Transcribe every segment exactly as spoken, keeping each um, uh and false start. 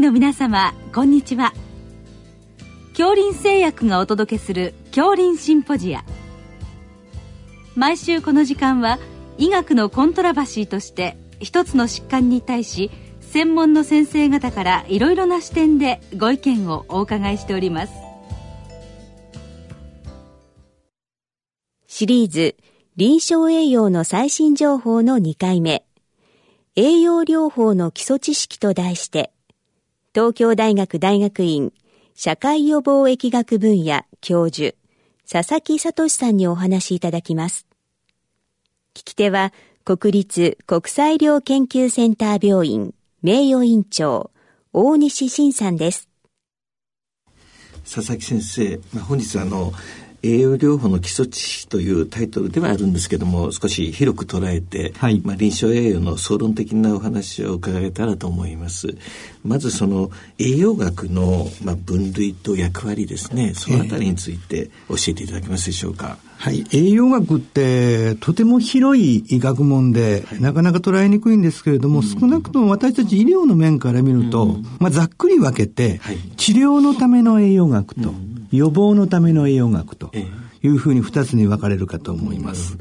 会の皆様、こんにちは。杏林製薬がお届けする杏林シンポジア。毎週この時間は、医学のコントラバシーとして一つの疾患に対し、専門の先生方からいろいろな視点でご意見をお伺いしております。シリーズ臨床栄養の最新情報のにかいめ、栄養療法の基礎知識と題して、東京大学大学院社会予防疫学分野教授佐々木聡さんにお話しいただきます。聞き手は国立国際医療研究センター病院名誉院長大西晋さんです。佐々木先生、まあ、本日はあの栄養療法の基礎知識というタイトルではあるんですけども、少し広く捉えて、はい、まあ、臨床栄養の総論的なお話を伺えたらと思います。まずその栄養学のまあ分類と役割ですね、そのあたりについて教えていただけますでしょうか。はい、栄養学ってとても広い学問で、はい、なかなか捉えにくいんですけれども、うん、少なくとも私たち医療の面から見ると、うん、まあ、ざっくり分けて、はい、治療のための栄養学と、うん、予防のための栄養学というふうにふたつに分かれるかと思います。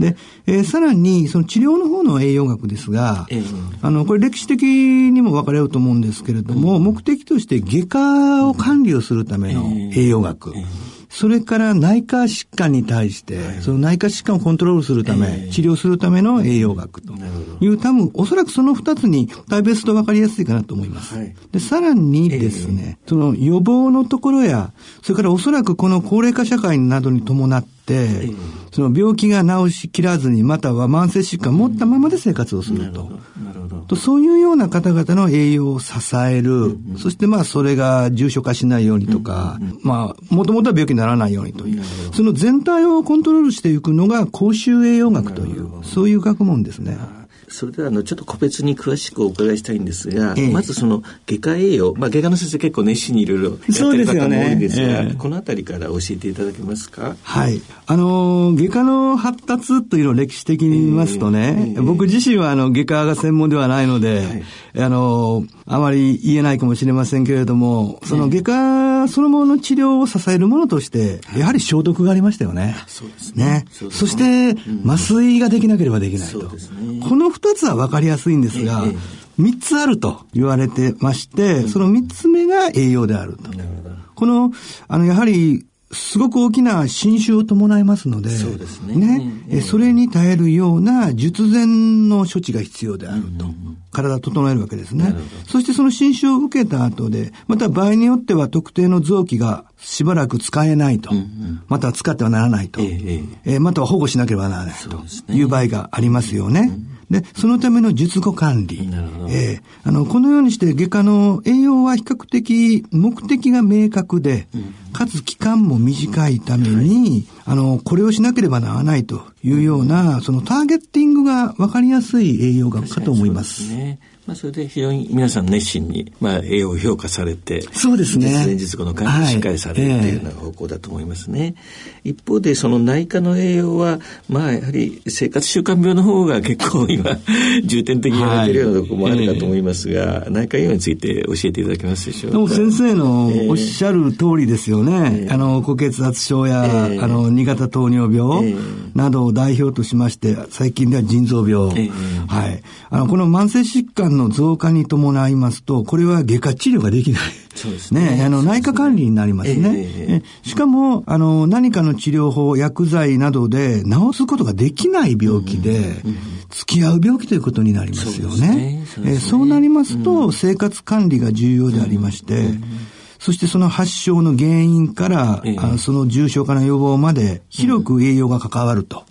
で、えー、さらにその治療の方の栄養学ですが、えー、あのこれ歴史的にも分かれると思うんですけれども、うん、目的として外科を管理をするための栄養学、うんえーえー、それから内科疾患に対して、えー、その内科疾患をコントロールするため、えー、治療するための栄養学という、多分おそらくそのふたつに大別と分かりやすいかなと思います、はい、でさらにですね、えー、その予防のところや、それからおそらくこの高齢化社会などに伴ってで、その病気が治しきらずに、または慢性疾患を持ったままで生活をすると、とそういうような方々の栄養を支える、うんうん、そしてまあそれが重症化しないようにとか、うんうん、まあもともとは病気にならないようにという、その全体をコントロールしていくのが公衆栄養学という、そういう学問ですね。それではあのちょっと個別に詳しくお伺いしたいんですが、ええ、まずその外科栄養、まあ、外科の先生結構熱心にいろいろやってる方も多いんですが、ねええ、このあたりから教えていただけますか。はい、あの外科の発達というのを歴史的に見ますとね、えー、僕自身はあの外科が専門ではないので、はい、あのあまり言えないかもしれませんけれども、その外科そのものの治療を支えるものとして、やはり消毒がありましたよね。そうですね。そして、麻酔ができなければできないと。そうですね。この二つは分かりやすいんですが、三つあると言われてまして、その三つ目が栄養であると。この、あの、やはり、すごく大きな侵襲を伴いますので、そうですね。ね、えー、それに耐えるような術前の処置が必要であると、うんうんうん、体を整えるわけですね。そしてその侵襲を受けた後で、また場合によっては特定の臓器がしばらく使えないと、うんうん、または使ってはならないと、えーえー、または保護しなければならないという場合がありますよね。うんうんで、そのための術後管理、えー、あのこのようにして外科の栄養は比較的目的が明確で、かつ期間も短いために、あのこれをしなければならないというような、そのターゲッティングが分かりやすい栄養学かと思います。まあ、それで非常に皆さん熱心に、まあ、栄養を評価されて、そうですね、実現実行の管理をしっかりされる、はい、というような方向だと思いますね、えー、一方でその内科の栄養は、まあ、やはり生活習慣病の方が結構今重点的にやられているようなところもあるかと思いますが、はいえー、内科栄養について教えていただけますでしょうか。でも先生のおっしゃる通りですよね、えー、あの高血圧症や、えー、あの二型糖尿病などを代表としまして、最近では腎臓病、えーはい、あのこの慢性疾患の増加に伴いますと、これは外科治療ができない。そうですね。ね、あの内科管理になりますね。えーえー、しかもあの何かの治療法、薬剤などで治すことができない病気で、うんうん、付き合う病気ということになりますよね。そうですね。そうですね。えー、そうなりますと、うん、生活管理が重要でありまして、うんうんうん、そしてその発症の原因から、えー、あのその重症化の予防まで広く栄養が関わると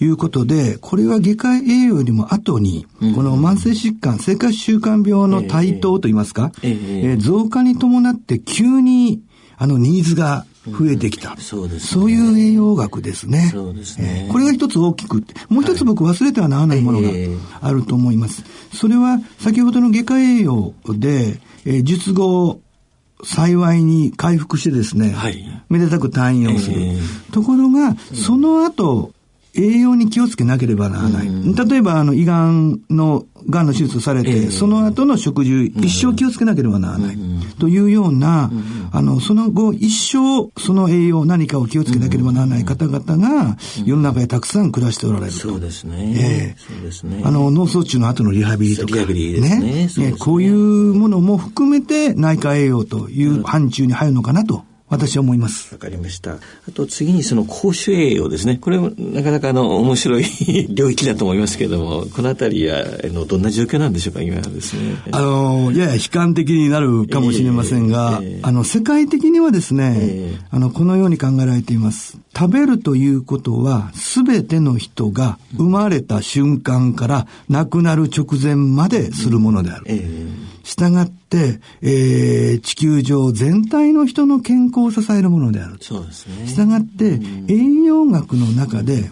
いうことで、これは外科栄養よりも後に、この慢性疾患、生活習慣病の台頭といいますか、えーえーえー、増加に伴って急にあのニーズが増えてきた、うん、そうですね、そういう栄養学ですね。そうですね、えー、これが一つ大きく、もう一つ僕忘れてはならないものがあると思います、はい、それは先ほどの外科栄養で、えー、術後幸いに回復してですね、はい、めでたく退院をする、えー、ところがその後、栄養に気をつけなければならない。うん、例えば、あの、胃がんの、がんの手術をされて、えー、その後の食事、うん、一生気をつけなければならない。うん、というような、うん、あの、その後、一生、その栄養、何かを気をつけなければならない方々が、世の中でたくさん暮らしておられると。そうですね。えー、そうですね。あの、脳卒中の後のリハビリとか、ね。リハビリですね。ね。そうですね。こういうものも含めて、内科栄養という範疇に入るのかなと。私は思います。わかりました。あと次にその公衆栄養ですね。これもなかなかあの面白い領域だと思いますけれども、このあたりはどんな状況なんでしょうか、今ですね。あの、やや悲観的になるかもしれませんが、えーえー、あの、世界的にはですね、えー、あの、このように考えられています。食べるということは、すべての人が生まれた瞬間から亡くなる直前までするものである。えーえーしたがって、えー、地球上全体の人の健康を支えるものである。そうですね。したがって、うん、栄養学の中で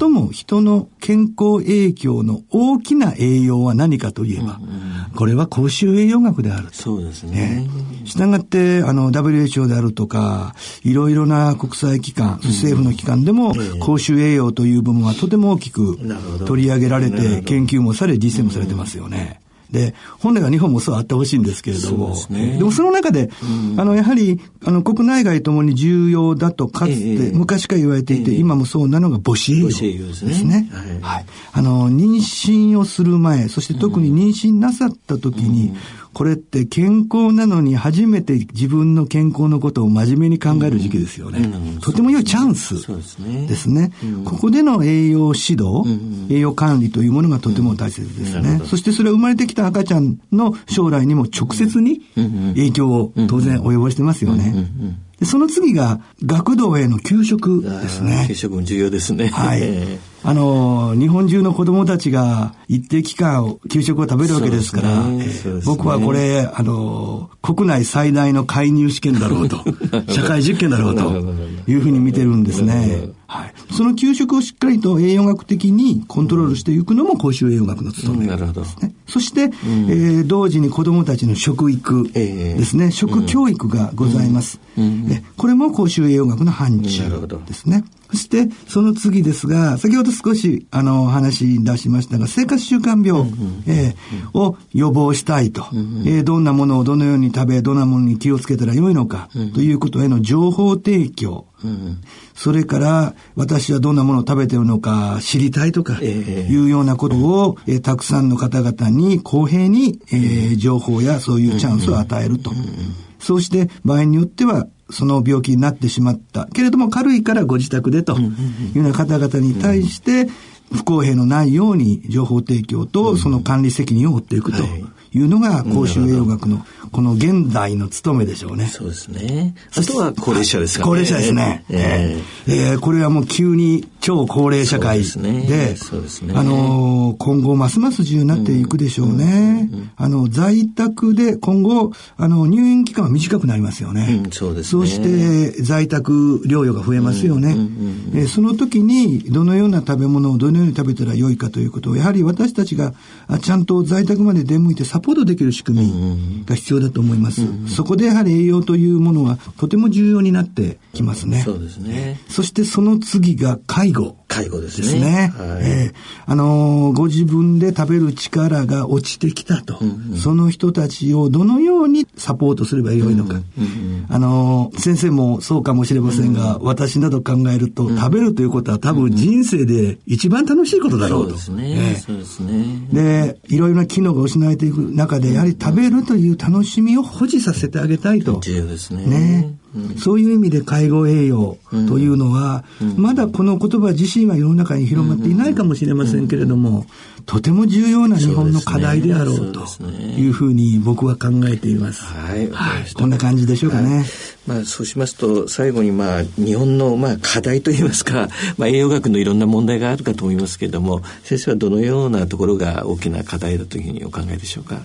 最も人の健康影響の大きな栄養は何かといえば、うん、これは公衆栄養学である。そうですね。ね。したがって、あの、ダブリューエイチオー であるとか、いろいろな国際機関、政府の機関でも、うん、公衆栄養という部分はとても大きく取り上げられて、研究もされ、実践もされてますよね。うんで、本来は日本もそうあってほしいんですけれども、で, ね、でもその中で、うん、あの、やはり、あの、国内外ともに重要だとかつて、ええ、昔から言われていて、ええ、今もそうなのが母子栄養ですね。すねはい、はい。あの、妊娠をする前、そして特に妊娠なさった時に、うん、これって健康なのに初めて自分の健康のことを真面目に考える時期ですよね。うんうん、とても良いチャンスですね。ですねうん、ここでの栄養指導、うんうん、栄養管理というものがとても大切ですね。うん、そしてそれは生まれてきた赤ちゃんの将来にも直接に影響を当然及ぼしてますよね。その次が学童への給食ですね。給食も重要ですね。はい。あの日本中の子どもたちが一定期間を給食を食べるわけですから、ねね、僕はこれあの国内最大の介入試験だろうと社会実験だろうというふうに見てるんですね。はい、その給食をしっかりと栄養学的にコントロールしていくのも公衆栄養学の務めですね。うん、なるほど。そして、うんえー、同時に子どもたちの食育ですね、えー、食教育がございます、うんうん、これも公衆栄養学の範疇ですね。そしてその次ですが、先ほど少しあの話出しましたが、生活習慣病、うんえー、を予防したいと、うんえー、どんなものをどのように食べ、どんなものに気をつけたらよいのか、うん、ということへの情報提供、うん、それから私はどんなものを食べてるのか知りたいとかいうようなことを、えーえー、たくさんの方々に公平に、えー、情報やそういうチャンスを与えると、うん、そうして場合によってはその病気になってしまったけれども軽いからご自宅でというような方々に対して不公平のないように情報提供とその管理責任を負っていくというのが公衆栄養学のこの現代の務めでしょうね。そうですね。あとは高齢者ですかね。高齢者ですね。えーえー、これはもう急に超高齢社会で、そうですね。あのー、今後ますます重要になっていくでしょうね。うんうんうん、あの在宅で今後あの入院期間は短くなりますよね。うん、そうですね。そして在宅療養が増えますよね。うんうんうんえー、その時にどのような食べ物をどのように食べたらよいかということをやはり私たちがちゃんと在宅まで出向いてサポートできる仕組みが必要だと思います。うんうん、そこでやはり栄養というものはとても重要になってきますね。うん、そうですね。そしてその次が介護。介護ですね。ですね。はい。えー、あのー、ご自分で食べる力が落ちてきたと、うんうん、その人たちをどのようにサポートすればよいのか、うんうんうん、あのー、先生もそうかもしれませんが、うんうん、私など考えると、うん、食べるということは多分人生で一番楽しいことだろうと、うん、そうですね、えー、そうですね。で、いろいろな機能が失われていく中でやはり食べるという楽しみを保持させてあげたいと、重要ですね。ね。そういう意味で介護栄養というのは、うん、まだこの言葉自身は世の中に広まっていないかもしれませんけれども、うんうんうん、とても重要な日本の課題であろうというふうに僕は考えています。はい、はい、こんな感じでしょうかね。はい、まあ、そうしますと最後に、まあ、日本のまあ課題といいますか、まあ、栄養学のいろんな問題があるかと思いますけれども、先生はどのようなところが大きな課題だというふうにお考えでしょうか。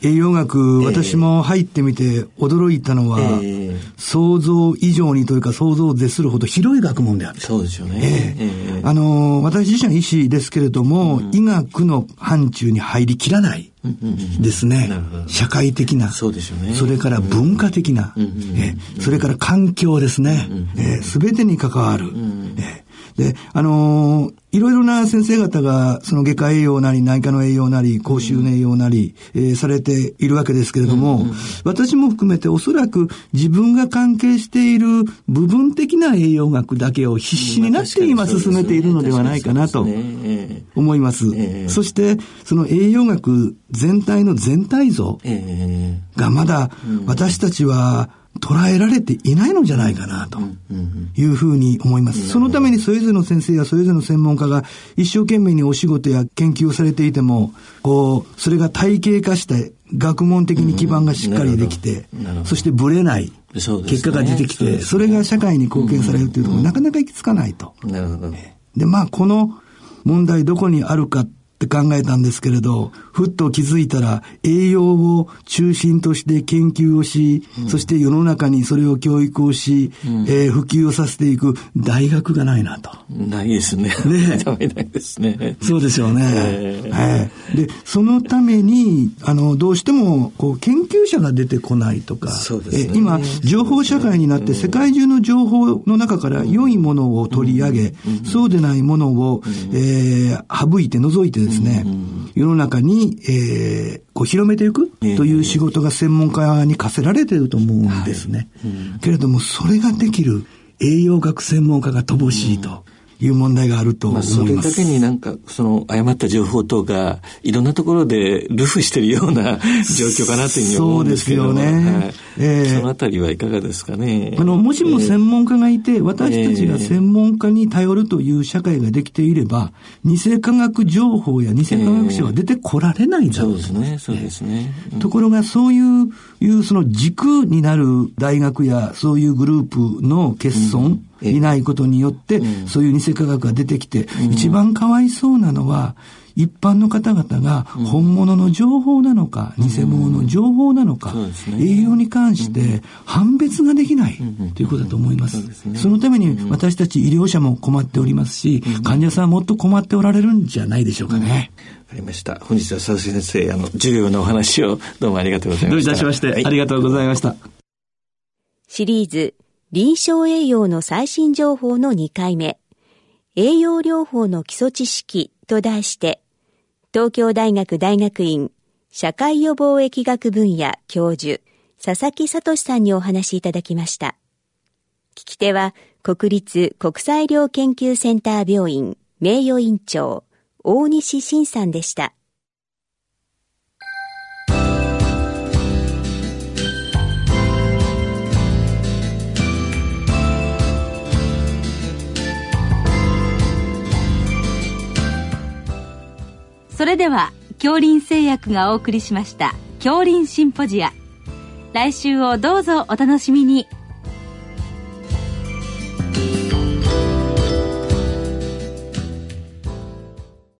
栄養学、私も入ってみて驚いたのは、えー、想像以上にというか想像を絶するほど広い学問である。そうですよね。えーえー、あの私自身は医師ですけれども、うん、医学の範疇に入りきらないですね。社会的な、そうでしょうね。それから文化的な、うんうんうん、えー、それから環境ですね。すべ、うんうんえー、てに関わる。うんうんえーで、あのー、いろいろな先生方が、その外科栄養なり、内科の栄養なり、口臭の栄養なり、うん、えー、されているわけですけれども、うんうんうん、私も含めておそらく自分が関係している部分的な栄養学だけを必死になって今進めているのではないかなと思います。そして、その栄養学全体の全体像がまだ私たちは、捉えられていないのじゃないかなというふうに思います、うんうんうん、そのためにそれぞれの先生やそれぞれの専門家が一生懸命にお仕事や研究をされていても、こうそれが体系化して学問的に基盤がしっかりできて、うんうん、そしてブレない結果が出てきて、 そうですね、それが社会に貢献されるというところ、なかなか行き着かないと。なるほど。で、まあこの問題どこにあるかって考えたんですけれど、ふっと気づいたら栄養を中心として研究をし、うん、そして世の中にそれを教育をし、うん、えー、普及をさせていく大学がないなと。ないですね。ね、ダメないですね。そうですよね。えーはい、で、そのためにあのどうしてもこう研究者が出てこないとか、そうですね、え今情報社会になって世界中の情報の中から良いものを取り上げ、うん、そうでないものを、うん、えー、省いて除いてですね、うん、世の中に、えー、こう広めていくという仕事が専門家に課せられていると思うんですね、はい、うん、けれどもそれができる栄養学専門家が乏しいという問題があると思います、まあ、それだけになんかその誤った情報等がいろんなところでルフしてるような状況かなというふうに思うんですけど、そうですよね、はい、えー、そのあたりはいかがですかね。あのもしも専門家がいて、えー、私たちが専門家に頼るという社会ができていれば、えー、偽科学情報や偽科学者は出てこられないだろうと、えー、そうですね、そうですね、うん、ところがそういう、いうその軸になる大学やそういうグループの欠損、うん、いないことによって、うん、そういう偽科学が出てきて、うん、一番かわいそうなのは一般の方々が本物の情報なのか、うん、偽物の情報なのか、うん、栄養に関して判別ができない、うん、ということだと思います、うん、 そうですね、そのために私たち医療者も困っておりますし、うん、患者さんはもっと困っておられるんじゃないでしょうかね、うん、ありました。本日は佐々木先生、あの授業のお話をどうもありがとうございました。どういたしまして、はい、ありがとうございました。シリーズ臨床栄養の最新情報のにかいめ、栄養療法の基礎知識と題して、東京大学大学院社会予防疫学分野教授、佐々木聡さんにお話しいただきました。聞き手は国立国際医療研究センター病院名誉院長、大西晋さんでした。それでは杏林製薬がお送りしました杏林シンポジア、来週をどうぞお楽しみに。